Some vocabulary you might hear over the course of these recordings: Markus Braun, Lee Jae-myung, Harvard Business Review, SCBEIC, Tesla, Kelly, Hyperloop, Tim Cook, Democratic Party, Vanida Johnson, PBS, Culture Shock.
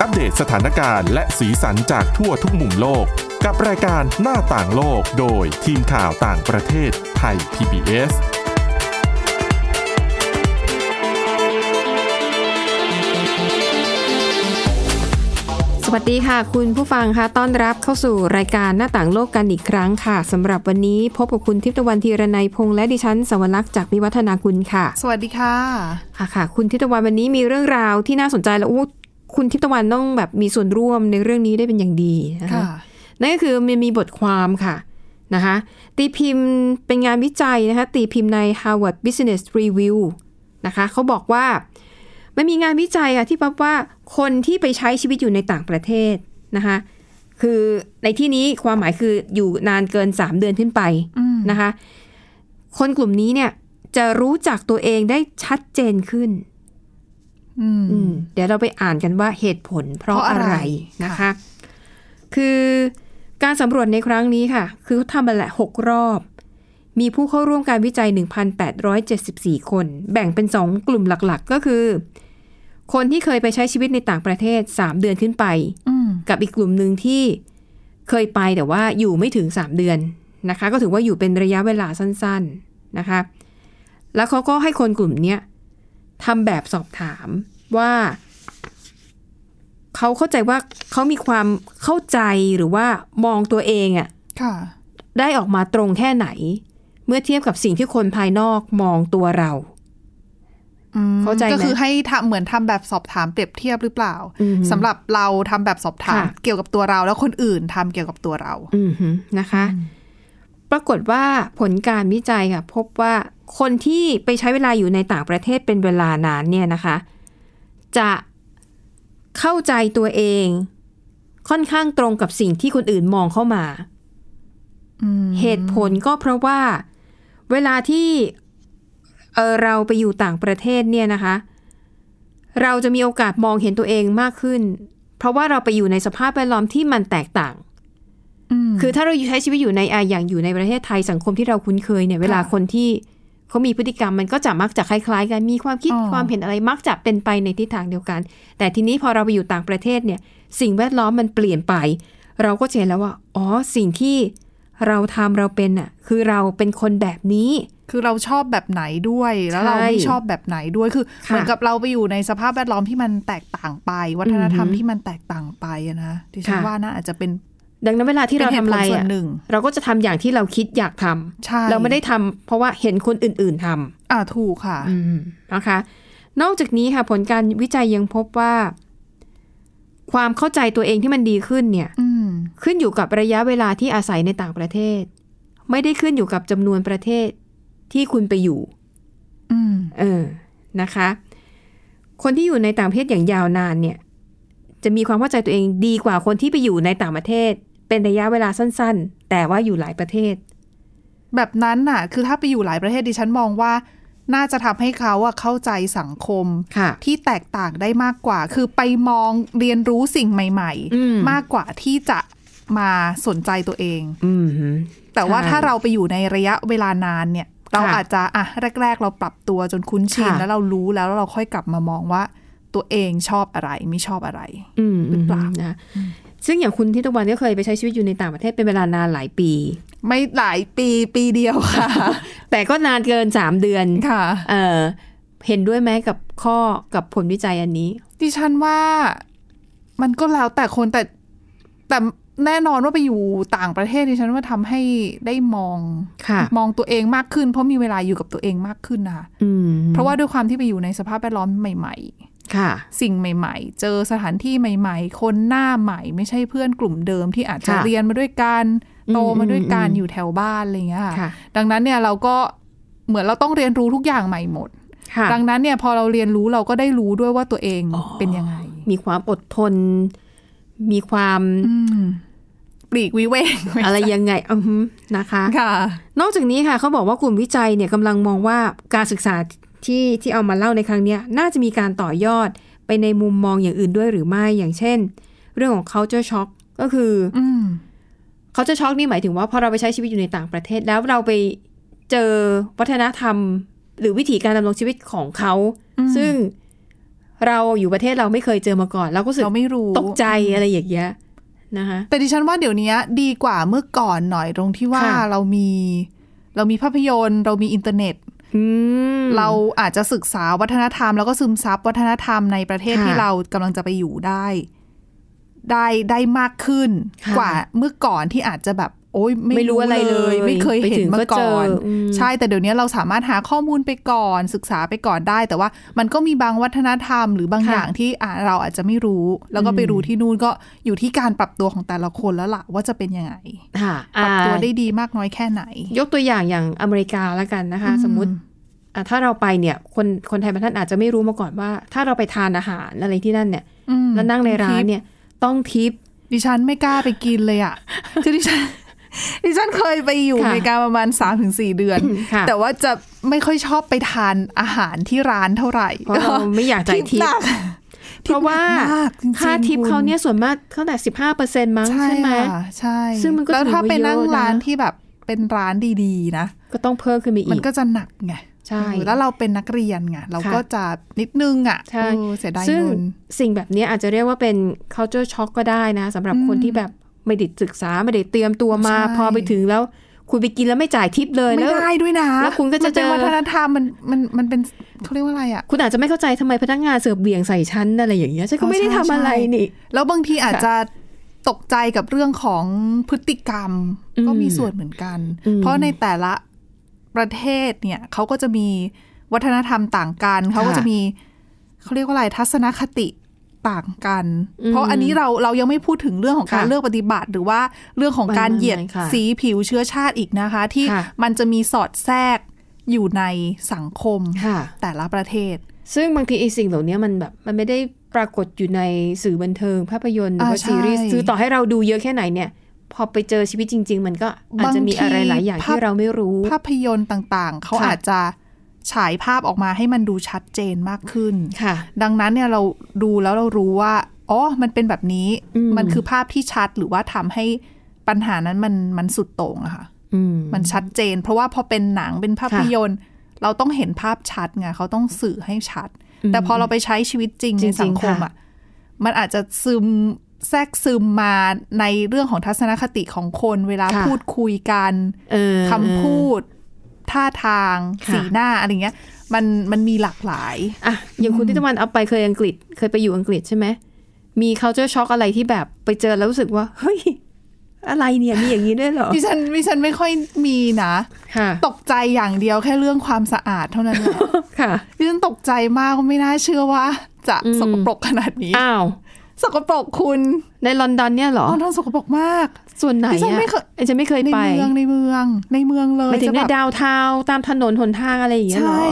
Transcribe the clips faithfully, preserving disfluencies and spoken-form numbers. อัปเดตสถานการณ์และสีสันจากทั่วทุกมุมโลกกับรายการหน้าต่างโลกโดยทีมข่าวต่างประเทศไทย พี บี เอสสวัสดีค่ะคุณผู้ฟังค่ะต้อนรับเข้าสู่รายการหน้าต่างโลกกันอีกครั้งค่ะสำหรับวันนี้พบกับคุณทิพย์ตะวันธีรนัยพงษ์และดิฉันสวรรค์จากวิวัฒนากุลค่ะสวัสดีค่ะค่ะค่ะคุณทิพย์ตะวันวันนี้มีเรื่องราวที่น่าสนใจแล้วอู้คุณทิพย์ตะวันต้องแบบมีส่วนร่วมในเรื่องนี้ได้เป็นอย่างดีนะคะนั่นก็คือมันมีบทความค่ะนะคะตีพิมพ์เป็นงานวิจัยนะคะตีพิมพ์ใน Harvard Business Review นะคะเขาบอกว่ามันมีงานวิจัยค่ะที่พบว่าคนที่ไปใช้ชีวิตอยู่ในต่างประเทศนะคะคือในที่นี้ความหมายคืออยู่นานเกินสามเดือนขึ้นไปนะคะคนกลุ่มนี้เนี่ยจะรู้จักตัวเองได้ชัดเจนขึ้นเดี๋ยวเราไปอ่านกันว่าเหตุผลเพราะอะไรนะคะคือการสำรวจในครั้งนี้ค่ะคือเขาทำมาละหกรอบมีผู้เข้าร่วมการวิจัย หนึ่งพันแปดร้อยเจ็ดสิบสี่ คนแบ่งเป็นสองกลุ่มหลักๆก็คือคนที่เคยไปใช้ชีวิตในต่างประเทศสามเดือนขึ้นไปกับอีกกลุ่มหนึ่งที่เคยไปแต่ว่าอยู่ไม่ถึงสามเดือนนะคะก็ถือว่าอยู่เป็นระยะเวลาสั้นๆนะคะแล้วเขาก็ให้คนกลุ่มนี้ทำแบบสอบถามว่าเขาเข้าใจว่าเขามีความเข้าใจหรือว่ามองตัวเองอะได้ออกมาตรงแค่ไหนเมื่อเทียบกับสิ่งที่คนภายนอกมองตัวเราเข้าใจไหมก็คือให้เหมือนทำแบบสอบถามเปรียบเทียบหรือเปล่าสำหรับเราทำแบบสอบถามเกี่ยวกับตัวเราแล้วคนอื่นทำเกี่ยวกับตัวเรานะคะปรากฏว่าผลการวิจัยค่ะพบว่าคนที่ไปใช้เวลาอยู่ในต่างประเทศเป็นเวลานานเนี่ยนะคะจะเข้าใจตัวเองค่อนข้างตรงกับสิ่งที่คนอื่นมองเข้ามาเหตุผลก็เพราะว่าเวลาที่เออเราไปอยู่ต่างประเทศเนี่ยนะคะเราจะมีโอกาสมองเห็นตัวเองมากขึ้นเพราะว่าเราไปอยู่ในสภาพแวดล้อมที่มันแตกต่างคือถ้าเราใช้ชีวิตอยู่ในอาอย่างอยู่ในประเทศไทยสังคมที่เราคุ้นเคยเนี่ยเวลาคนที่เขามีพฤติกรรมมันก็จะมักจะคล้ายๆกันมีความคิดความเห็นอะไรมักจะเป็นไปในทิศทางเดียวกันแต่ทีนี้พอเราไปอยู่ต่างประเทศเนี่ยสิ่งแวดล้อมมันเปลี่ยนไปเราก็เห็นแล้วว่าอ๋อสิ่งที่เราทำเราเป็นอ่ะคือเราเป็นคนแบบนี้คือเราชอบแบบไหนด้วยแล้วเราไม่ชอบแบบไหนด้วยคือเหมือนกับเราไปอยู่ในสภาพแวดล้อมที่มันแตกต่างไปวัฒนธรรมที่มันแตกต่างไปนะดิฉันว่าน่าอาจจะเป็นดังนั้นเวลาที่เราทำอะไรอ่ะเราก็จะทำอย่างที่เราคิดอยากทำเราไม่ได้ทำเพราะว่าเห็นคนอื่นๆทำอ่าถูกค่ะนะคะนอกจากนี้ค่ะผลการวิจัยยังพบว่าความเข้าใจตัวเองที่มันดีขึ้นเนี่ยขึ้นอยู่กับระยะเวลาที่อาศัยในต่างประเทศไม่ได้ขึ้นอยู่กับจำนวนประเทศที่คุณไปอยู่เออนะคะคนที่อยู่ในต่างประเทศอย่างยาวนานเนี่ยจะมีความเข้าใจตัวเองดีกว่าคนที่ไปอยู่ในต่างประเทศเป็นระยะเวลาสั้นๆแต่ว่าอยู่หลายประเทศแบบนั้นน่ะคือถ้าไปอยู่หลายประเทศดิฉันมองว่าน่าจะทำให้เขาอะเข้าใจสังคมที่แตกต่างได้มากกว่าคือไปมองเรียนรู้สิ่งใหม่ๆมากกว่าที่จะมาสนใจตัวเองแต่ว่าถ้าเราไปอยู่ในระยะเวลานานเนี่ยเราอาจจะอะแรกๆเราปรับตัวจนคุ้นชินแล้วเรารู้แล้วเราค่อยกลับมามองว่าตัวเองชอบอะไรไม่ชอบอะไรหรือเปล่านะซึ่งอย่างคุณทิตวันก็เคยไปใช้ชีวิตอยู่ในต่างประเทศเป็นเวลานานหลายปีไม่หลายปีปีเดียวค่ะ แต่ก็นานเกินสามเดือนค่ะ เ, ออเห็นด้วยไหมกับข้อกับผลวิจัยอันนี้ดิฉันว่ามันก็แล้วแต่คนแต่แต่แน่นอนว่าไปอยู่ต่างประเทศดิฉันว่าทำให้ได้มองมองตัวเองมากขึ้นเพราะมีเวลาอยู่กับตัวเองมากขึ้นนะคะเพราะว่าด้วยความที่ไปอยู่ในสภาพแวดล้อมใหม่ๆสิ่งใหม่ๆเจอสถานที่ใหม่ๆคนหน้าใหม่ไม่ใช่เพื่อนกลุ่มเดิมที่อาจจะเรียนมาด้วยกันโตมาด้วยกันอยู่แถวบ้านอะไรอย่างเงี้ยดังนั้นเนี่ยเราก็เหมือนเราต้องเรียนรู้ทุกอย่างใหม่หมดดังนั้นเนี่ยพอเราเรียนรู้เราก็ได้รู้ด้วยว่าตัวเองเป็นยังไงมีความอดทนมีความปลีกวิเวกอะไรยังไงนะคะนอกจากนี้ค่ะเขาบอกว่ากลุ่มวิจัยเนี่ยกำลังมองว่าการศึกษาที่ที่เอามาเล่าในครั้งนี้น่าจะมีการต่อยอดไปในมุมมองอย่างอื่นด้วยหรือไม่อย่างเช่นเรื่องของ Culture Shock ก็คือ Culture Shock นี่หมายถึงว่าพอเราไปใช้ชีวิตอยู่ในต่างประเทศแล้วเราไปเจอวัฒนธรรมหรือวิถีการดำรงชีวิตของเขาซึ่ง เราอยู่ประเทศเราไม่เคยเจอมาก่อนเราก็รู้สึกเราไม่รู้ตกใจอะไรอย่างเงี้ยนะคะแต่ดิฉันว่าเดี๋ยวนี้ดีกว่าเมื่อก่อนหน่อยตรงที่ว่าเรามีเรามีภาพยนตร์เรามีอินเทอร์เน็ตเราอาจจะศึกษาวัฒนธรรมแล้วก็ซึมซับวัฒนธรรมในประเทศที่เรากำลังจะไปอยู่ได้ได้ได้มากขึ้นกว่าเมื่อก่อนที่อาจจะแบบโอ๊ยไม่รู้อะไรเลยไม่เคยเห็นมาก่อนใช่แต่เดี๋ยวนี้เราสามารถหาข้อมูลไปก่อนศึกษาไปก่อนได้แต่ว่ามันก็มีบางวัฒนธรรมหรือบางอย่างที่เราอาจจะไม่รู้แล้วก็ไปรู้ที่นู่นก็อยู่ที่การปรับตัวของแต่ละคนแล้วล่ะว่าจะเป็นยังไงปรับตัวได้ดีมากน้อยแค่ไหนยกตัวอย่างอย่างอเมริกาละกันนะคะสมมติถ้าเราไปเนี่ยคนคนไทยบางท่านอาจจะไม่รู้มาก่อนว่าถ้าเราไปทานอาหารอะไรที่นั่นเนี่ยแล้วนั่งในร้านเนี่ยต้องทิปดิฉันไม่กล้าไปกินเลยอ่ะคือดิฉันดิฉันเคยไปอยู่อเมริกาประมาณ สามถึงสี่ เดือนแต่ว่าจะไม่ค่อยชอบไปทานอาหารที่ร้านเท่าไหร่ไม่อยากจ่ายทิปเพราะว่าค่าทิปเขาเนี่ยส่วนมากเท่าไหร่ สิบห้าเปอร์เซ็นต์ มั้งใช่ไหมใช่ซึ่งมันก็แล้วถ้าไปนั่งร้านที่แบบเป็นร้านดีๆนะก็ต้องเพิ่มขึ้นไปอีกมันก็จะหนักไงใช่แล้วเราเป็นนักเรียนไงเราก็จะนิดนึงอ่ะเสียดายเงินซึ่งสิ่งแบบนี้อาจจะเรียกว่าเป็น culture shock ก็ได้นะสำหรับคนที่แบบไม่ได้ศึกษาไม่ได้เตรียมตัวมาพอไปถึงแล้วคุณไปกินแล้วไม่จ่ายทิปเลยไม่ได้ด้วยนะแล้วคุณก็จะเจอวัฒนธรรมมันมันมันเป็นเขาเรียกว่าอะไรอ่ะคุณอาจจะไม่เข้าใจทำไมพนักงานเสิร์ฟเบี่ยงใส่ฉันอะไรอย่างเงี้ยฉันก็ไม่ได้ทำอะไรนี่แล้วบางทีอาจจะตกใจกับเรื่องของพฤติกรรมก็มีส่วนเหมือนกันเพราะในแต่ละประเทศเนี่ยเขาก็จะมีวัฒนธรรมต่างกันเขาก็จะมีเขาเรียกว่าอะไรทัศนคติต่างกันเพราะอันนี้เราเรายังไม่พูดถึงเรื่องของการเลือกปฏิบัติหรือว่าเรื่องของการเหยียดสีผิวเชื้อชาติอีกนะคะที่มันจะมีสอดแทรกอยู่ในสังคมแต่ละประเทศซึ่งบางทีไอ้สิ่งเหล่านี้มันแบบมันไม่ได้ปรากฏอยู่ในสื่อบันเทิงภาพยนตร์หรือว่าซีรีส์คือต่อให้เราดูเยอะแค่ไหนเนี่ยพอไปเจอชีวิตจริงๆมันก็อาจจะมีอะไรหลายอย่างที่เราไม่รู้ภาพยนตร์ต่างๆเขาอาจจะฉายภาพออกมาให้มันดูชัดเจนมากขึ้นดังนั้นเนี่ยเราดูแล้วเรารู้ว่าอ๋อมันเป็นแบบนี้มันคือภาพที่ชัดหรือว่าทำให้ปัญหานั้นมันมันสุดโต่งอะค่ะมันชัดเจนเพราะว่าพอเป็นหนังเป็นภาพยนตร์เราต้องเห็นภาพชัดไงเขาต้องสื่อให้ชัดแต่พอเราไปใช้ชีวิตจริงในสังคมอะมันอาจจะซึมแทรกซึมมาในเรื่องของทัศนคติของคนเวลาพูดคุยกันคำพูดท่าทางสีหน้าอะไรเงี้ยมันมันมีหลากหลายอ่ะอย่างคุณทิตวันเอาไปเคยอังกฤษเคยไปอยู่อังกฤษใช่ไหมมี culture shock อะไรที่แบบไปเจอแล้วรู้สึกว่าเฮ้ยอะไรเนี่ยมีอย่างนี้ด้วยเหรอดิฉันดิฉันไม่ค่อยมีนะตกใจอย่างเดียวแค่เรื่องความสะอาดเท่านั้นแหละค่ะดิฉันตกใจมากไม่น่าเชื่อว่าจะสกปรกขนาดนี้อ้าวสกปรกคุณในลอนดอนเนี่ยเหรอลอนดอนสกปรกมากส่วนไหนอ่ะฉันไม่เคยฉันไม่เคยไปในเมืองในเมืองในเมืองเลยจะแบบดาวน์ทาวน์ตามถนนหนทางอะไรอย่างเงี้ยเหรอใช่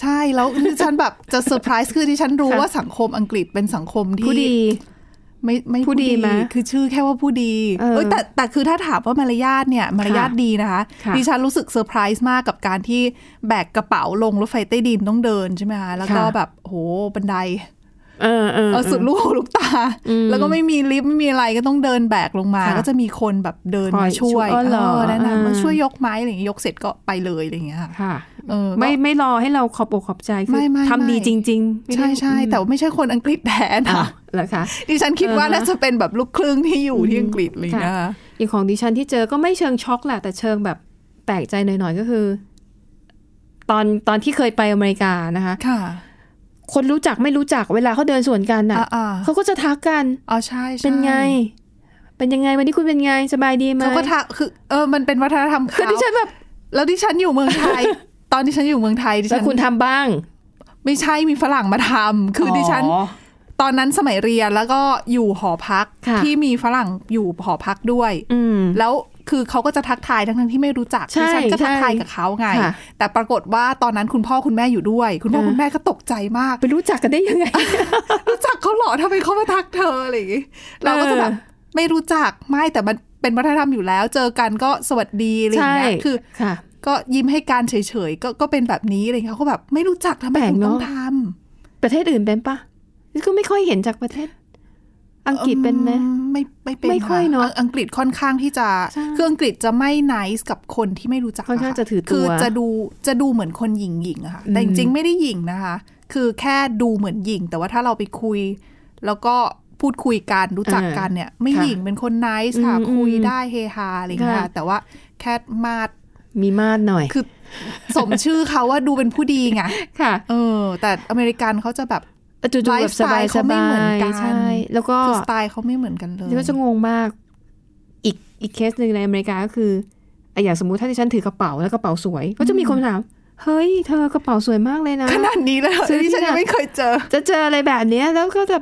ใช่แล้วดิฉันแบบจะเซอร์ไพรส์คือดิฉันรู้ว่าสังคมอังกฤษเป็นสังคมที่ผู้ดีไม่ไม่ผู้ดีคือชื่อแค่ว่าผู้ดีเอ้ยแต่แต่คือถ้าถามว่ามารยาทเนี่ยมารยาทดีนะคะดิฉันรู้สึกเซอร์ไพรส์มากกับการที่แบกกระเป๋าลงรถไฟใต้ดินต้องเดินใช่ไหมคะแล้วก็แบบโหบันไดเออเออสุดลูกหูลูกตาแล้วก็ไม่มีลิฟต์ไม่มีอะไรก็ต้องเดินแบกลงมาก็จะมีคนแบบเดินมาช่วยเออแนะนำมาช่วยยกไม้อะไรอย่างนี้ยกเสร็จก็ไปเลยอะไรอย่างเงี้ยค่ะเออไม่ไม่รอให้เราขอบอกขอบใจคือทำดีจริงๆใช่ใช่แต่ว่าไม่ใช่คนอังกฤษแท้นะเหรอคะดิฉันคิดว่าน่าจะเป็นแบบลูกครึ่งที่อยู่ที่อังกฤษเลยนะคะอย่างของดิฉันที่เจอก็ไม่เชิงช็อกแหละแต่เชิงแบบแปลกใจหน่อยๆก็คือตอนตอนที่เคยไปอเมริกานะคะค่ะคนรู้จักไม่รู้จักเวลาเขาเดินสวนกันน่ะเขาก็จะทักกันอ๋อใช่ๆเป็นไงเป็นยังไงวันนี้คุณเป็นไงสบายดีมั้ยเขาก็ทักคือเออมันเป็นวัฒนธรรมเขาคือดิฉันแบบแล้วดิฉันอยู่เมืองไทย ตอนดิฉันอยู่เมืองไทยดิฉันคุณทำบ้างไม่ใช่มีฝรั่งมาทำคือดิฉันตอนนั้นสมัยเรียนแล้วก็อยู่หอพักที่มีฝรั่งอยู่หอพักด้วยแล้วคือเขาก็จะทักทายทั้งๆที่ไม่รู้จักดิฉันก็ทักทายกับเขาไงแต่ปรากฏว่าตอนนั้นคุณพ่อคุณแม่อยู่ด้วยคุณพ่อคุณแม่ก็ตกใจมากไปรู้จักกันได้ยังไง รู้จักเขาเหรอทำไมเขามาทักเธออะไรอย่างงี้เราก็จะแบบไม่รู้จักไม่แต่มันเป็นวัฒนธรรมอยู่แล้วเจอกันก็สวัสดีอะไรอย่างเงี้ยคือก็ยิ้มให้กันเฉยๆก็ก็เป็นแบบนี้อะไรอย่างเงี้ยเขาแบบไม่รู้จักทำไมคุณต้องทำประเทศอื่นเป็นปะก็ไม่ค่อยเห็นจากประเทศอังกฤษเป็นไหมไม่ไม่เป็นไม่ค่อยเนาะอังกฤษค่อนข้างที่จะคืออังกฤษจะไม่ nice กับคนที่ไม่รู้จักค่อนข้างจะถือตัวคือจะดูจะดูเหมือนคนหยิ่งๆอะค่ะแต่จริงๆไม่ได้หยิ่งนะคะ คือแค่ดูเหมือนหญิงแต่ว่าถ้าเราไปคุยแล้วก็พูดคุยกันรู้จักกันเนี่ยไม่หญิงเป็นคนไนซ์ค่ะคุยได้เฮฮาอะไรอย่างเงี้ยแต่ว่าแค่มาดมีมาดหน่อยคือสมชื่อเขาว่าดูเป็นผู้ดีไงค่ะเออแต่อเมริกันเขาจะแบบไลฟ์สไตล์เขาไม่เหมือนกันใช่แล้วก็สไตล์เขาไม่เหมือนกันเลยแล้วก็จะงงมากอีกอีกเคสหนึ่งในอเมริกาก็คืออย่างสมมุติถ้าที่ฉันถือกระเป๋าแล้วกระเป๋าสวยก็จะมีคนถามเฮ้ยเธอกระเป๋าสวยมากเลยนะขนาดนี้เลยซึ่งที่ฉันยังไม่เคยเจอจะเจออะไรแบบนี้แล้วก็จะ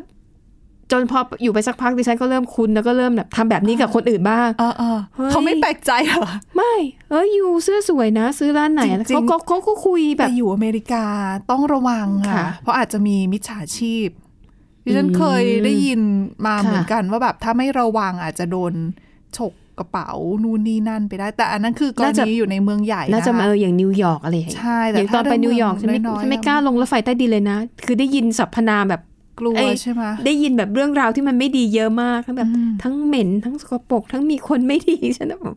จนพออยู่ไปสักพักดิฉันก็เริ่มคุ้นแล้วก็เริ่มแบบทำแบบนี้กับคนอื่นบ้างเออเออเขาไม่แปลกใจเหรอไม่เอ้ยอยู่เสื้อสวยนะซื้อร้านไหนเขาก็เขาก็คุยแบบอยู่อเมริกาต้องระวังค่ะเพราะอาจจะมีมิจฉาชีพดิฉันเคยได้ยินมาเหมือนกันว่าแบบถ้าไม่ระวังอาจจะโดนฉกกระเป๋านู่นนี่นั่นไปได้แต่อันนั้นคือกรณีอยู่ในเมืองใหญ่น่าจะมาเอออย่างนิวยอร์กอะไรอย่างเงี้ยใช่แต่ตอนไปนิวยอร์กฉันไม่ฉันไม่กล้าลงรถไฟใต้ดินเลยนะคือได้ยินสรรพนามแบบกลัวใช่ไหมได้ยินแบบเรื่องราวที่มันไม่ดีเยอะมากทั้งแบบทั้งเหม็นทั้งสกปรกทั้งมีคนไม่ดีฉันแบบ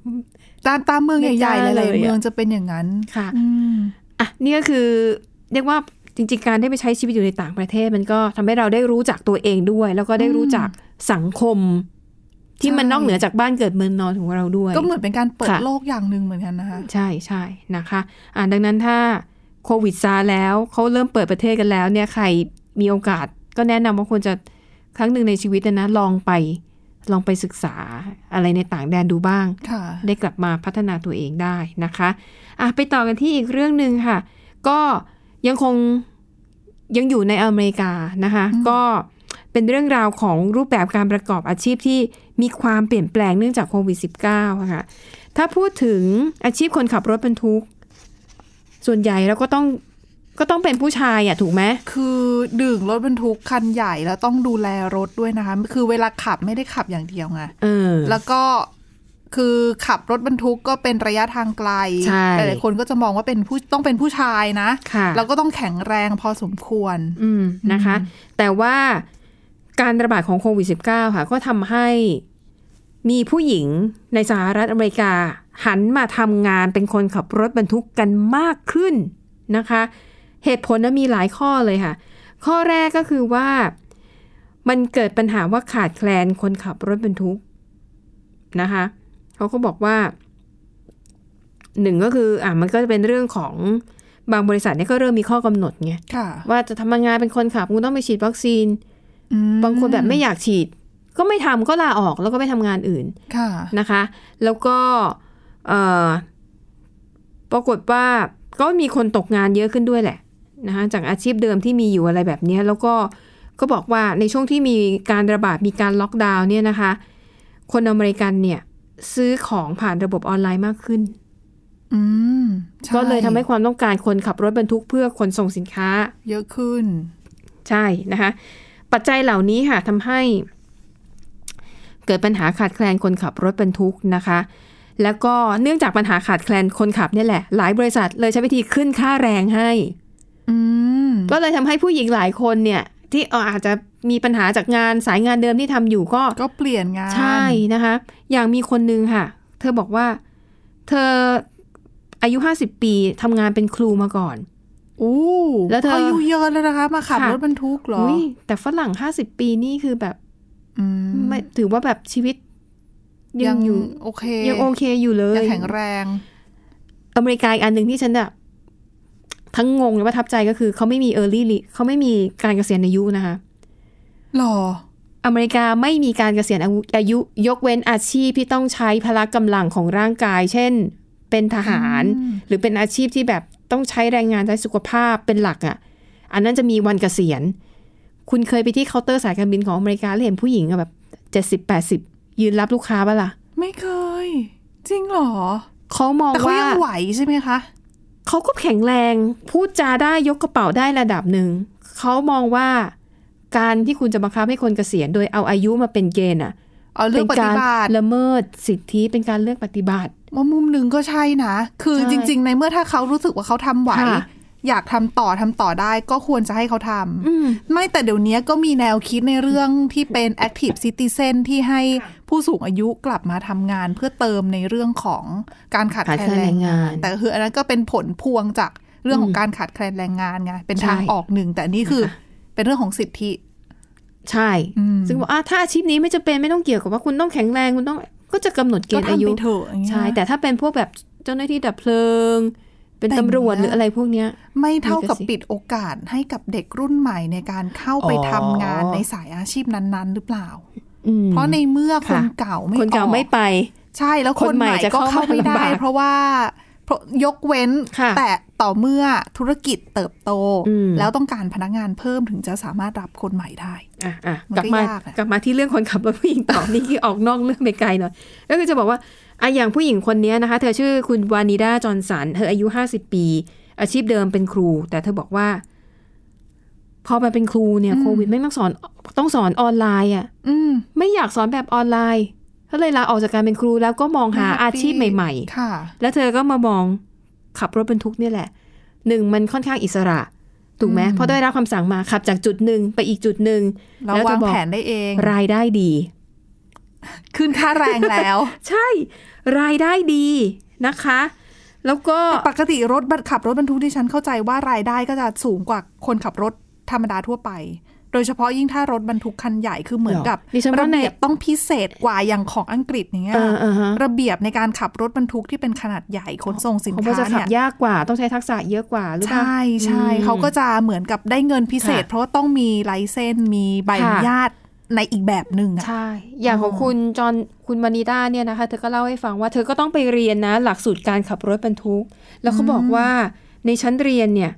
ตามตามเมืองใหญ่ๆเลยเมืองจะเป็นอย่างนั้นค่ะอ่ะนี่ก็คือเรียกว่าจริงๆการได้ไปใช้ชีวิตอยู่ในต่างประเทศมันก็ทำให้เราได้รู้จักตัวเองด้วยแล้วก็ได้รู้จักสังคมที่มันนอกเหนือจากบ้านเกิดเมืองนอนของเราด้วยก็เหมือนเป็นการเปิดโลกอย่างหนึ่งเหมือนกันนะคะใช่ใช่นะคะอ่ะดังนั้นถ้าโควิดซาแล้วเขาเริ่มเปิดประเทศกันแล้วเนี่ยใครมีโอกาสก็แนะนำว่าควรจะครั้งหนึ่งในชีวิตนะนะลองไปลองไปศึกษาอะไรในต่างแดนดูบ้างได้กลับมาพัฒนาตัวเองได้นะคะอ่ะไปต่อกันที่อีกเรื่องนึงค่ะก็ยังคงยังอยู่ในอเมริกานะคะก็เป็นเรื่องราวของรูปแบบการประกอบอาชีพที่มีความเปลี่ยนแปลงเนื่องจากโควิด สิบเก้า ค่ะถ้าพูดถึงอาชีพคนขับรถบรรทุกส่วนใหญ่เราก็ต้องก็ต้องเป็นผู้ชายอ่ะถูกไหมคือดึงรถบรรทุกคันใหญ่แล้วต้องดูแลรถด้วยนะคะคือเวลาขับไม่ได้ขับอย่างเดียวไงแล้วก็คือขับรถบรรทุกก็เป็นระยะทางไกลหลายๆคนก็จะมองว่าเป็นผู้ต้องเป็นผู้ชายนะแล้วก็ต้องแข็งแรงพอสมควรนะคะแต่ว่าการระบาดของโควิด สิบเก้า ค่ะก็ทำให้มีผู้หญิงในสหรัฐอเมริกาหันมาทำงานเป็นคนขับรถบรรทุกกันมากขึ้นนะคะเหตุผลมีหลายข้อเลยค่ะข้อแรกก็คือว่ามันเกิดปัญหาว่าขาดแคลนคนขับรถบรรทุกนะคะเขาก็บอกว่าหนึ่งก็คืออ่ะมันก็จะเป็นเรื่องของบางบริษัทเนี่ยก็เริ่มมีข้อกำหนดไงว่าจะทำงานเป็นคนขับคุณต้องไปฉีดวัคซีนบางคนแบบไม่อยากฉีดก็ไม่ทำก็ลาออกแล้วก็ไปทำงานอื่นนะคะแล้วก็ปรากฏว่าก็มีคนตกงานเยอะขึ้นด้วยแหละนะคะจากอาชีพเดิมที่มีอยู่อะไรแบบนี้แล้วก็ก็บอกว่าในช่วงที่มีการระบาดมีการล็อกดาวน์เนี่ยนะคะคนอเมริกันเนี่ยซื้อของผ่านระบบออนไลน์มากขึ้นอืมก็เลยทำให้ความต้องการคนขับรถบรรทุกเพื่อขนส่งสินค้าเยอะขึ้นใช่นะคะปัจจัยเหล่านี้ค่ะทำให้เกิดปัญหาขาดแคลนคนขับรถบรรทุกนะคะแล้วก็เนื่องจากปัญหาขาดแคลนคนขับนี่แหละหลายบริษัทเลยใช้วิธีขึ้นค่าแรงให้ก็เลยทำให้ผู้หญิงหลายคนเนี่ยที่อาจจะมีปัญหาจากงานสายงานเดิมที่ทำอยู่ก็ก็เปลี่ยนงานใช่นะคะอย่างมีคนนึงค่ะเธอบอกว่าเธออายุห้าสิบปีทำงานเป็นครูมาก่อนโอ้แล้วเธออายุเยอะแล้วนะคะมาขับรถบรรทุกเหรอแต่ฝรั่งห้าสิบปีนี่คือแบบไม่ถือว่าแบบชีวิตยังอยู่โอเคยังโอเคอยู่เลยยังแข็งแรงอเมริกาอีกอันหนึ่งที่ฉันแบบทั้งงงและประทับใจก็คือเขาไม่มี early เขาไม่มีการเกษียณอายุนะคะหรออเมริกาไม่มีการเกษียณอายุยกเว้นอาชีพที่ต้องใช้พละกำลังของร่างกายเช่นเป็นทหารหรือเป็นอาชีพที่แบบต้องใช้แรงงานใช้สุขภาพเป็นหลักอ่ะอันนั้นจะมีวันเกษียณคุณเคยไปที่เคาน์เตอร์สายการบินของอเมริกาแล้วเห็นผู้หญิงแบบเจ็ดสิบแปดสิบยืนรับลูกค้าป่ะล่ะไม่เคยจริงหรอเขามองว่าแต่เขายังไหวใช่ไหมคะเขาก็แข็งแรงพูดจาได้ยกกระเป๋าได้ระดับหนึ่งเขามองว่าการที่คุณจะบังคับให้คนเกษียณโดยเอาอายุมาเป็นเกณฑ์อ่ะเป็นการละเมิดสิทธิเป็นการเลือกปฏิบัติมุมหนึ่งก็ใช่นะคือจริงๆในเมื่อถ้าเขารู้สึกว่าเขาทำไหวอยากทำต่อทำต่อได้ก็ควรจะให้เขาทำไม่แต่เดี๋ยวนี้ก็มีแนวคิดในเรื่องที่เป็น active citizen ที่ให้ผู้สูงอายุกลับมาทำงานเพื่อเติมในเรื่องของการขาดแคลนแรงงานแต่คืออันนั้นก็เป็นผลพวงจาก เรื่องของการขาดแคลนแรงงานไงเป็นทางออกหนึ่งแต่นี่คือเป็นเรื่องของสิทธิใช่ซึ่งบอกถ้าอาชีพนี้ไม่จะเป็นไม่ต้องเกี่ยวกับว่าคุณต้องแข็งแรงคุณต้องก็จะกำหนดเกณฑ์อายุใช่แต่ถ้าเป็นพวกแบบเจ้าหน้าที่ดับเพลิงเป็นตำรวจหรืออะไรพวกนี้ไม่เท่ากับปิดโอกาสให้กับเด็กรุ่นใหม่ในการเข้าไปทำงานในสายอาชีพนั้นๆหรือเปล่าเพราะในเมื่อคนเก่าไม่คนเก่าไม่ไปใช่แล้วคนใหม่ก็เข้าไม่ได้เพราะว่ายกเว้นแต่ต่อเมื่อธุรกิจเติบโตแล้วต้องการพนักงานเพิ่มถึงจะสามารถรับคนใหม่ได้อ่ะอ่ะกลับมากลับมาที่เรื่องคนขับรถผู้หญิงต่อ นี่คือออกนอกเรื่องไปไกลหน่อยก็คือจะบอกว่าอ่ะอย่างผู้หญิงคนนี้นะคะเธอชื่อคุณวานิดาจอห์นสันเธออายุห้าสิบปีอาชีพเดิมเป็นครูแต่เธอบอกว่าพอมาเป็นครูเนี่ยโควิดไม่ต้องสอนต้องสอนออนไลน์อ่ะไม่อยากสอนแบบออนไลน์เธอเลยลาออกจากการเป็นครูแล้วก็มองหาอาชีพใหม่ๆแล้วเธอก็มามองขับรถบรรทุกนี่แหละหนึ่งมันค่อนข้างอิสระถูกไหมเพราะได้รับคำสั่งมาขับจากจุดหนึ่งไปอีกจุดหนึ่งแล้ววางแผนได้เองรายได้ดีขึ้นค่าแรงแล้ว ใช่รายได้ดีนะคะแล้วก็ปกติรถขับรถบรรทุกที่ฉันเข้าใจว่ารายได้ก็จะสูงกว่าคนขับรถธรรมดาทั่วไปโดยเฉพาะยิ่งถ้ารถบรรทุกคันใหญ่คือเหมือนกับระเบียบต้องพิเศษกว่าอย่างของอังกฤษอย่างเงี้ยระเบียบในการขับรถบรรทุกที่เป็นขนาดใหญ่ขนส่งสินค้าเนี่ยเขาจะขับยากกว่าต้องใช้ทักษะเยอะกว่าหรือเปล่าใช่ใช่เขาก็จะเหมือนกับได้เงินพิเศษเพราะว่าต้องมีไลเซนส์มีใบอนุญาตในอีกแบบนึงอ่ะใช่อย่างของคุณจอนคุณวานิดาเนี่ยนะคะเธอก็เล่าให้ฟังว่าเธอก็ต้องไปเรียนนะหลักสูตรการขับรถบรรทุกแล้วเขาบอกว่าในชั้นเรียนเนี่ย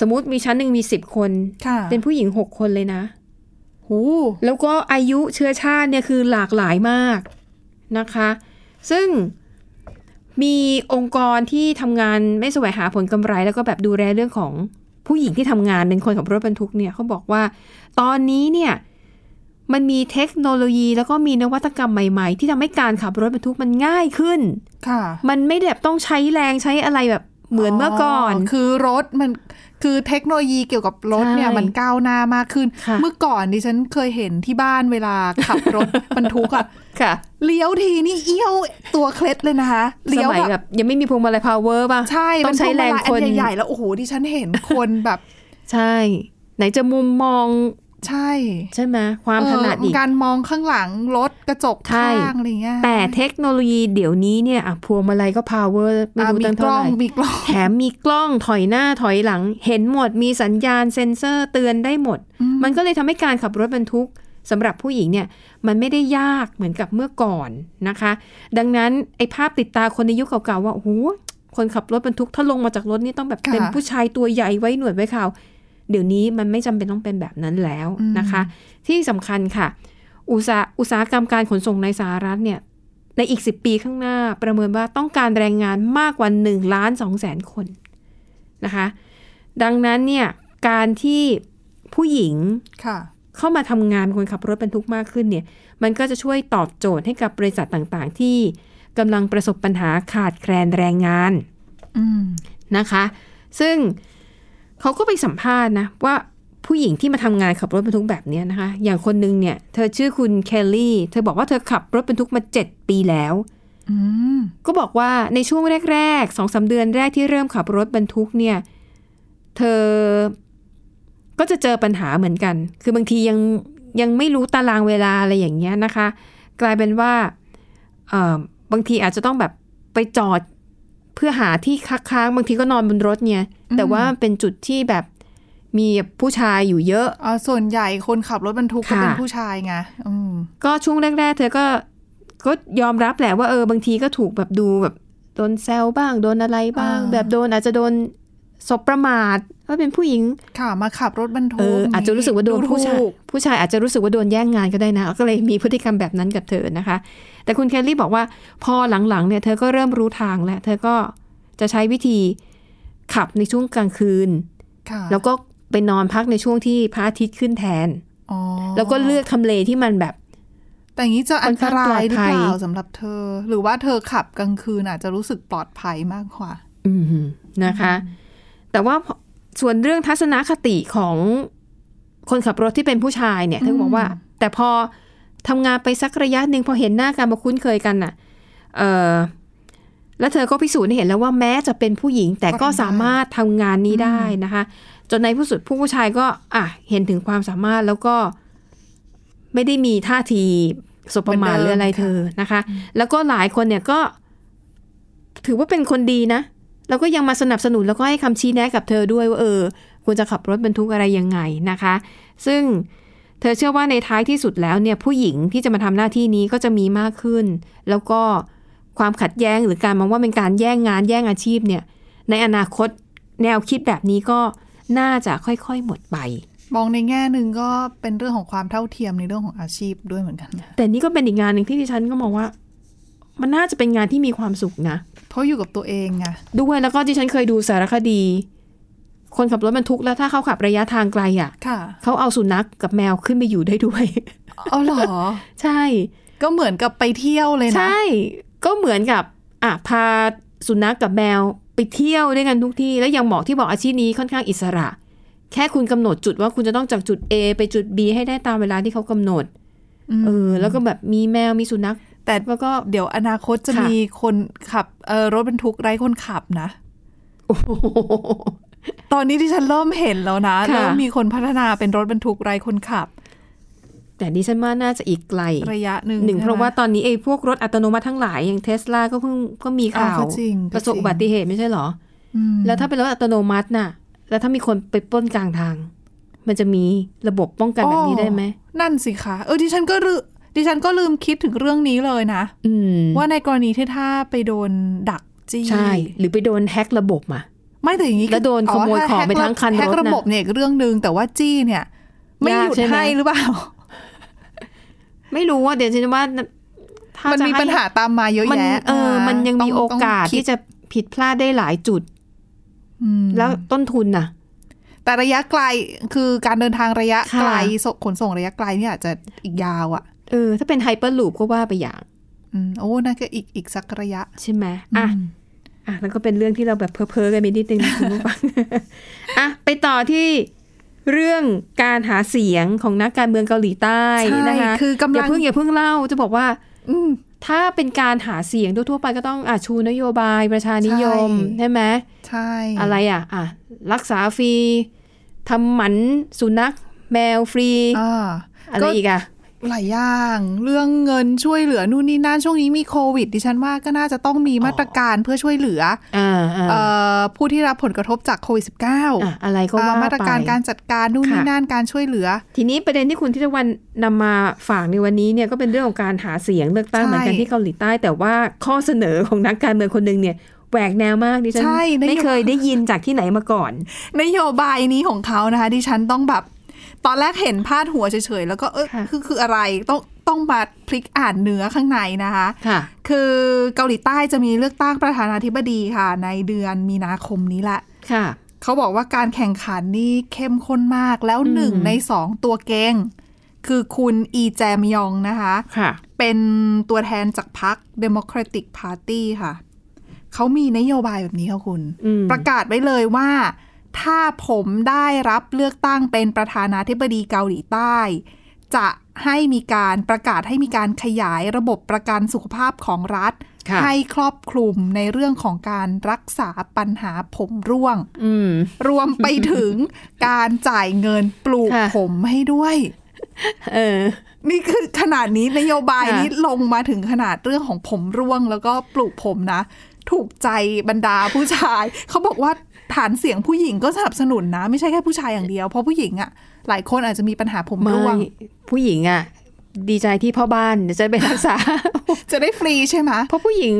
สมมุติมีชั้นหนึ่งมีสิบคนเป็นผู้หญิงหกคนเลยนะโหแล้วก็อายุเชื้อชาติเนี่ยคือหลากหลายมากนะคะซึ่งมีองค์กรที่ทำงานไม่แสวงหาผลกำไรแล้วก็แบบดูแลเรื่องของผู้หญิงที่ทำงานเป็นคนขับรถบรรทุกเนี่ยเขาบอกว่าตอนนี้เนี่ยมันมีเทคโนโลยีแล้วก็มีนวัตกรรมใหม่ๆที่ทำให้การขับรถบรรทุกมันง่ายขึ้นมันไม่แบบต้องใช้แรงใช้อะไรแบบเหมือนเมื่อก่อนคือรถมันคือเทคโนโลยีเกี่ยวกับรถเนี่ยมันก้าวหน้ามากขึ้นเมื่อก่อนดิฉันเคยเห็นที่บ้านเวลาขับรถบรรทุกอะเลี้ยวทีนี่เอี้ยวตัวเคล็ดเลยนะคะเลี้ยวแบบยังไม่มีพวงมาลัยพาวเวอร์ป่ะใช่ต้องใช้แรงคนใหญ่ๆแล้วโอ้โหดิฉันเห็นคนแบบใช่ไหนจะมุมมองใช่ใช่ไหมความถนัดอีกการมองข้างหลังรถกระจกข้างอะไรเงี้ยแต่เทคโนโลยีเดี๋ยวนี้เนี่ยพวงมาลัยก็พาวเวอร์ไม่รู้ตั้งเท่าไหร่มีกล้องแถมมีกล้องถอยหน้าถอยหลังเห็นหมดมีสัญญาณเซ็นเซอร์เตือนได้หมดมันก็เลยทำให้การขับรถบรรทุกสำหรับผู้หญิงเนี่ยมันไม่ได้ยากเหมือนกับเมื่อก่อนนะคะดังนั้นไอ้ภาพติดตาคนในยุคเก่าๆว่าโอ้โหคนขับรถบรรทุกถ้าลงมาจากรถนี่ต้องแบบเป็นผู้ชายตัวใหญ่ไว้หนวดไว้เข่าเดี๋ยวนี้มันไม่จำเป็นต้องเป็นแบบนั้นแล้วนะคะที่สำคัญค่ะอุตสาอุตสาหกรรมการขนส่งในสหรัฐเนี่ยในอีกสิบปีข้างหน้าประเมินว่าต้องการแรงงานมากกว่าหนึ่งล้านสองแสนคนนะคะดังนั้นเนี่ยการที่ผู้หญิงเข้ามาทำงานเป็นคนขับรถบรรทุกมากขึ้นเนี่ยมันก็จะช่วยตอบโจทย์ให้กับบริษัทต่างๆที่กำลังประสบปัญหาขาดแคลนแรงงานนะคะซึ่งเขาก็ไปสัมภาษณ์นะว่าผู้หญิงที่มาทำงานขับรถบรรทุกแบบนี้นะคะอย่างคนนึงเนี่ยเธอชื่อคุณเคลลี่เธอบอกว่าเธอขับรถบรรทุกมาเจ็ดปีแล้วก็บอกว่าในช่วงแรกๆ สองถึงสาม เดือนแรกที่เริ่มขับรถบรรทุกเนี่ยเธอก็จะเจอปัญหาเหมือนกันคือบางทียังยังไม่รู้ตารางเวลาอะไรอย่างเงี้ยนะคะกลายเป็นว่าเอ่อบางทีอาจจะต้องแบบไปจอดเพื่อหาที่ค้างบางทีก็นอนบนรถเนี่ยแต่ว่าเป็นจุดที่แบบมีผู้ชายอยู่เยอะอ๋อส่วนใหญ่คนขับรถบรรทุกก็เป็นผู้ชายไงก็ช่วงแรกๆเธอก็ก็ยอมรับแหละว่าเออบางทีก็ถูกแบบดูแบบโดนแซวบ้างโดนอะไรบ้างแบบโดนอาจจะโดนสบประมาทว่าเป็นผู้หญิงค่ะมาขับรถบรรทุก อ, อาจจะรู้สึกว่าโดนผู้ชายผู้ชายอาจจะรู้สึกว่าโดนแย่งงานก็ได้นะก็เลยมีพฤติกรรมแบบนั้นกับเธอนะคะแต่คุณแคลรี่บอกว่าพอหลังๆเนี่ยเธอก็เริ่มรู้ทางแล้วเธอก็จะใช้วิธีขับในช่วงกลางคืนแล้วก็ไปนอนพักในช่วงที่พระอาทิตย์ขึ้นแทนแล้วก็เลือกทำเลที่มันแบบแต่อย่างนี้จะอันตรายหรือเปล่าสำหรับเธอหรือว่าเธอขับกลางคืนอาจจะรู้สึกปลอดภัยมากกว่านะคะแต่ว่าส่วนเรื่องทัศนคติของคนขับรถที่เป็นผู้ชายเนี่ยเธอบอกว่าแต่พอทำงานไปสักระยะหนึ่งพอเห็นหน้ากันมาคุ้นเคยกันน่ะ เอ่อ และเธอก็พิสูจน์ให้เห็นแล้วว่าแม้จะเป็นผู้หญิงแต่ก็สามารถทำงานนี้ได้นะคะจนในผู้สุดผู้ผู้ชายก็อ่ะเห็นถึงความสามารถแล้วก็ไม่ได้มีท่าทีสบประมาทหรืออะไรเธอนะคะแล้วก็หลายคนเนี่ยก็ถือว่าเป็นคนดีนะแล้วก็ยังมาสนับสนุนแล้วก็ให้คำชี้แนะกับเธอด้วยว่าเออควรจะขับรถบรรทุกอะไรยังไงนะคะซึ่งเธอเชื่อว่าในท้ายที่สุดแล้วเนี่ยผู้หญิงที่จะมาทำหน้าที่นี้ก็จะมีมากขึ้นแล้วก็ความขัดแย้งหรือการมองว่าเป็นการแย่งงานแย่งอาชีพเนี่ยในอนาคตแนวคิดแบบนี้ก็น่าจะค่อยๆหมดไปมองในแง่หนึ่งก็เป็นเรื่องของความเท่าเทียมในเรื่องของอาชีพด้วยเหมือนกันแต่นี่ก็เป็นอีกงานหนึ่งที่ดิฉันก็มองว่ามันน่าจะเป็นงานที่มีความสุขนะเพราะอยู่กับตัวเองไงด้วยแล้วก็ดิฉันเคยดูสารคดีคนขับรถบรรทุกแล้วถ้าเขาขับระยะทางไกลอ่ะเขาเอาสุนัขกับแมวขึ้นไปอยู่ได้ด้วยอ๋อเหรอ ใช่ก็เหมือนกับไปเที่ยวเลยนะใช่ก็เหมือนกับอ่ะพาสุนัขกับแมวไปเที่ยวด้วยกันทุกที่แล้วยังบอกที่บอกอาชีพนี้ค่อนข้างอิสระแค่คุณกำหนดจุดว่าคุณจะต้องจากจุด A ไปจุด B ให้ได้ตามเวลาที่เขากำหนดเออแล้วก็แบบมีแมวมีสุนัขแต่แล้วก็เดี๋ยวอนาคตจะมีคนขับเอ่อรถบรรทุกไร้คนขับนะตอนนี้ที่ฉันเริ่มเห็นแล้วนะเริ่มมีคนพัฒนาเป็นรถบรรทุกไร้คนขับแต่ดิฉันว่าน่าจะอีกไกลระยะหนึ่งหนึ่งเพราะว่าตอนนี้ไอ้พวกรถอัตโนมัติทั้งหลายอย่าง Tesla ก็เพิ่งก็มีข่าวประสบอุบัติเหตุไม่ใช่เหรอแล้วถ้าเป็นรถอัตโนมัติน่ะแล้วถ้ามีคนไปปล้นกลางทางมันจะมีระบบป้องกันแบบนี้ได้ไหมนั่นสิคะเออดิฉันก็ลืมดิฉันก็ลืมคิดถึงเรื่องนี้เลยนะว่าในกรณีที่ถ้าไปโดนดักจี้ใช่หรือไปโดนแฮกระบบอ่ะไม่แต่อย่างนี้แล้วโดนขโมยของไปทั้งคันรถนะแฮกระบบเนี่ยเรื่องนึงแต่ว่าจี้เนี่ยไม่หยุดให้หรือเปล่าไม่รู้ว่าเดี๋ยวฉันว่ามันมีปัญหาตามมาเยอะแยะเออมันยังมีโอกาสที่จะผิดพลาดได้หลายจุดแล้วต้นทุนน่ะแต่ระยะไกลคือการเดินทางระยะไกลขนส่งระยะไกลเนี่ยอาจจะอีกยาวอ่ะเออถ้าเป็นไฮเปอร์ลูปก็ว่าไปอย่างอืมโอ้น่าจะอีกอีกสักระยะใช่ไหมอ่ะอ่ะแล้วก็เป็นเรื่องที่เราแบบเพ้อๆกันไปนิดนึงนะคุณผู้ฟังอ่ะไปต่อที่เรื่องการหาเสียงของนักการเมืองเกาหลีใต้นะคะคือกำลังอย่าเพิ่งอย่าเพิ่งเล่าจะบอกว่าถ้าเป็นการหาเสียงทั่วๆไปก็ต้องอ่ะชูนโยบายประชานิยมใช่ไหมใช่อะไรอ่ะอ่ะรักษาฟรีทำหมันสุนัขแมวฟรีอะไรอีกอ่ะหลายอย่างเรื่องเงินช่วยเหลือนู่นนี่นั่นช่วงนี้มีโควิดดิฉันว่าก็น่าจะต้องมีมาตรการเพื่อช่วยเหลือผู้ที่รับผลกระทบจากโควิด สิบเก้า อ่ะอะไรก็ว่ามาตรการการจัดการนู่นนี่นั่นการช่วยเหลือทีนี้ประเด็นที่คุณทิตวรรณนำมาฝากในวันนี้เนี่ยก็เป็นเรื่องของการหาเสียงเลือกตั้งเหมือนกันที่เกาหลีใต้แต่ว่าข้อเสนอของนักการเมืองคนนึงเนี่ยแหวกแนวมากดิฉันไม่เคยได้ยินจากที่ไหนมาก่อนนโยบายนี้ของเขานะคะดิฉันต้องแบบตอนแรกเห็นพาดหัวเฉยๆแล้วก็เออคือคืออะไรต้องต้องมาพลิกอ่านเนื้อข้างในนะคะคือเกาหลีใต้จะมีเลือกตั้งประธานาธิบดีค่ะในเดือนมีนาคมนี้แหละเขาบอกว่าการแข่งขันนี่เข้มข้นมากแล้วหนึ่งในสองตัวเก่งคือคุณอีแจมยองนะคะเป็นตัวแทนจากพรรค Democratic Party ค่ะเขามีนโยบายแบบนี้ค่ะคุณประกาศไว้เลยว่าถ้าผมได้รับเลือกตั้งเป็นประธานาธิบดีเกาหลีใต้จะให้มีการประกาศให้มีการขยายระบบประกันสุขภาพของรัฐให้ครอบคลุมในเรื่องของการรักษาปัญหาผมร่วงรวมไปถึง การจ่ายเงินปลูกผมให้ด้วยเออนี่คือขนาดนี้นโยบายนี้ลงมาถึงขนาดเรื่องของผมร่วงแล้วก็ปลูกผมนะถูกใจบรรดาผู้ชาย เขาบอกว่าฐานเสียงผู้หญิงก็สนับสนุนนะไม่ใช่แค่ผู้ชายอย่างเดียวเพราะผู้หญิงอ่ะหลายคนอาจจะมีปัญหาผมร่วงผู้หญิงอ่ะดีใจที่พ่อบ้านจะไปรักษา จะได้ฟรีใช่ไหมเพราะผู้หญิง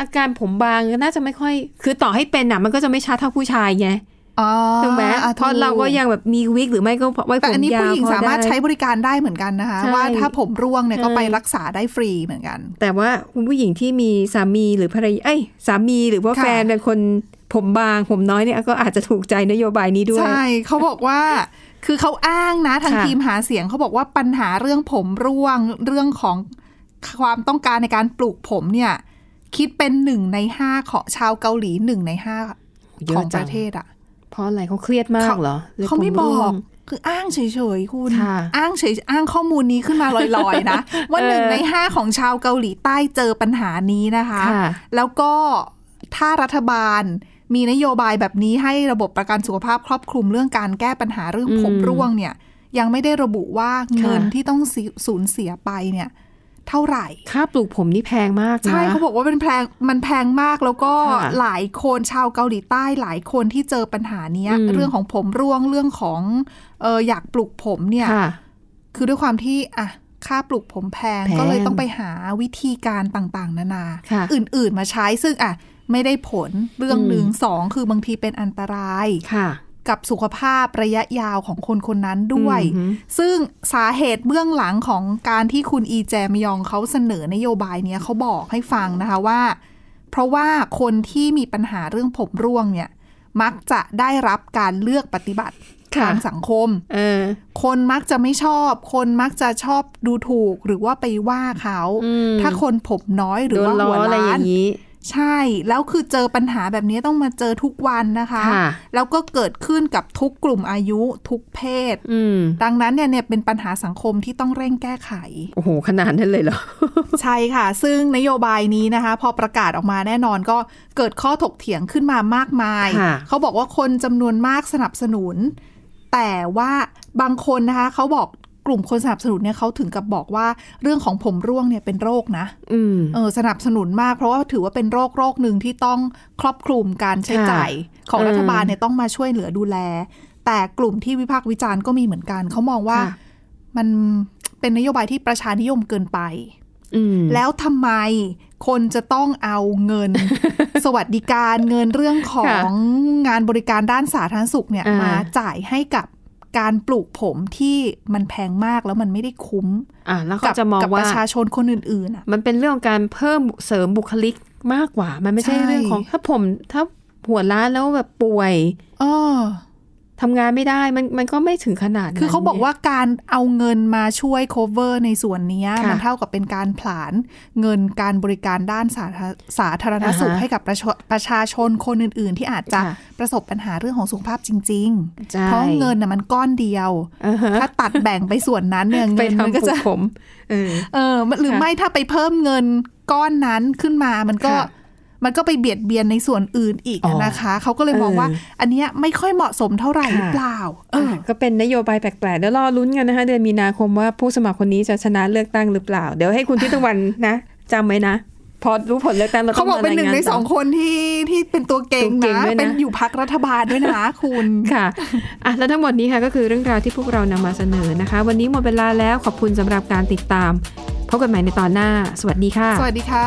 อาการผมบางน่าจะไม่ค่อยคือต่อให้เป็นอ่ะมันก็จะไม่ชัดเท่าผู้ชายไงถูกไหมเพราะเราก็ยังแบบมีวิกหรือไม่ก็ไว้ผมยาวแต่อันนี้ผู้หญิงสามารถใช้บริการได้เหมือนกันนะคะว่าถ้าผมร่วงเนี่ยก็ไปรักษาได้ฟรีเหมือนกันแต่ว่าคุณผู้หญิงที่มีสามีหรือภรรยาเอ้ยสามีหรือว่าแฟนเป็นคนผมบางผมน้อยเนี่ยก็อาจจะถูกใจนโยบายนี้ด้วยใช่เขาบอกว่าคือเขาอ้างนะทางทีมหาเสียงเขาบอกว่าปัญหาเรื่องผมร่วงเรื่องของความต้องการในการปลูกผมเนี่ยคิดเป็นหนึ่งในห้าของชาวเกาหลีหนึ่งในห้าของประเทศอ่ะเพราะอะไรเขาเครียดมากเหรอเขาไม่บอกคืออ้างเฉยๆคุณอ้างเฉยอ้างข้อมูลนี้ขึ้นมาลอยๆนะว่าหนึ่งในห้าของชาวเกาหลีใต้เจอปัญหานี้นะคะแล้วก็ ถ้ารัฐบาลมีนโยบายแบบนี้ให้ระบบประกันสุขภาพครอบคลุมเรื่องการแก้ปัญหาเรื่องผมร่วงเนี่ยยังไม่ได้ระบุว่าเงินที่ต้องสูญเสียไปเนี่ยเท่าไหร่ค่าปลูกผมนี่แพงมากนะใช่เขาบอกว่าเป็นแพงมันแพงมากแล้วก็หลายคนชาวเกาหลีใต้หลายคนที่เจอปัญหานี้เรื่องของผมร่วงเรื่องของเอ่ออยากปลูกผมเนี่ยคือด้วยความที่อ่ะค่าปลูกผมแพงก็เลยต้องไปหาวิธีการต่างๆนานาอื่นๆมาใช้ซึ่งอ่ะไม่ได้ผลเรื่องหนึ่งสองคือบางทีเป็นอันตรายกับสุขภาพระยะยาวของคนคนนั้นด้วยซึ่งสาเหตุเบื้องหลังของการที่คุณอีแจมยองเขาเสนอนโยบายเนี้ยเขาบอกให้ฟังนะคะว่าเพราะว่าคนที่มีปัญหาเรื่องผมร่วงเนี่ยมักจะได้รับการเลือกปฏิบัติทางสังคมเออคนมักจะไม่ชอบคนมักจะชอบดูถูกหรือว่าไปว่าเขาถ้าคนผมน้อยหรือว่าหัวล้านใช่แล้วคือเจอปัญหาแบบนี้ต้องมาเจอทุกวันนะคะแล้วก็เกิดขึ้นกับทุกกลุ่มอายุทุกเพศดังนั้นเนี่ยเนี่ยเป็นปัญหาสังคมที่ต้องเร่งแก้ไขโอ้โหขนาดนั้นเลยเหรอใช่ค่ะซึ่งนโยบายนี้นะคะพอประกาศออกมาแน่นอนก็เกิดข้อถกเถียงขึ้นมามากมายเขาบอกว่าคนจำนวนมากสนับสนุนแต่ว่าบางคนนะคะเขาบอกกลุ่มคนสนับสนุนเนี่ยเขาถึงกับบอกว่าเรื่องของผมร่วงเนี่ยเป็นโรคนะเออสนับสนุนมากเพราะว่าถือว่าเป็นโรคโรคหนึ่งที่ต้องครอบคลุมการใช้จ่ายของรัฐบาลเนี่ยต้องมาช่วยเหลือดูแลแต่กลุ่มที่วิพากษ์วิจารณ์ก็มีเหมือนกันเขามองว่ามันเป็นนโยบายที่ประชานิยมเกินไปแล้วทำไมคนจะต้องเอาเงิน สวัสดิการเงินเรื่องของงานบริการด้านสาธารณสุขเนี่ยมาจ่ายให้กับการปลูกผมที่มันแพงมากแล้วมันไม่ได้คุ้มอ่ะแล้วเขาจะมองว่าประชาชนคนอื่นๆอ่ะมันเป็นเรื่องของการเพิ่มเสริมบุคลิกมากกว่ามันไม่ใช่เรื่องของถ้าผมถ้าหัวล้านแล้วแบบป่วยอ้อทำงานไม่ได้มันมันก็ไม่ถึงขนาดนั้นคือเขาบอกว่าการเอาเงินมาช่วย cover ในส่วนนี้มันเท่ากับเป็นการผลาญเงินการบริการด้านสาธารณสุขให้กับประชาประชาชนคนอื่นๆที่อาจจะประสบปัญหาเรื่องของสุขภาพจริงๆเพราะเงินน่ะมันก้อนเดียวถ้าตัดแบ่งไปส่วนนั้นเนี่ยเงินมันก็จะผมเออเออหรือไม่ถ้าไปเพิ่มเงินก้อนนั้นขึ้นมามันก็มันก็ไปเบียดเบียนในส่วนอื่นอีกนะคะเขาก็เลยมองว่าอันเนี้ยไม่ค่อยเหมาะสมเท่าไหร่หรือเปล่าก็เป็นนโยบายแปลกๆแล้วรอลุ้นกันนะคะเดือนมีนาคมว่าผู้สมัครคนนี้จะชนะเลือกตั้งหรือเปล่าเดี๋ยวให้คุณทิตวรรณนะจำไว้นะพอรู้ผลเลือกตั้งเราต้องมาเป็นหนึ่งในสองคนที่ที่เป็นตัวเก่งนะเป็นอยู่พรรครัฐบาลด้วยนะคุณค่ะอ่ะแล้วทั้งหมดนี้ค่ะก็คือเรื่องราวที่พวกเรานำมาเสนอนะคะวันนี้หมดเวลาแล้วขอบคุณสำหรับการติดตามพบกันใหม่ในตอนหน้าสวัสดีค่ะสวัสดีค่ะ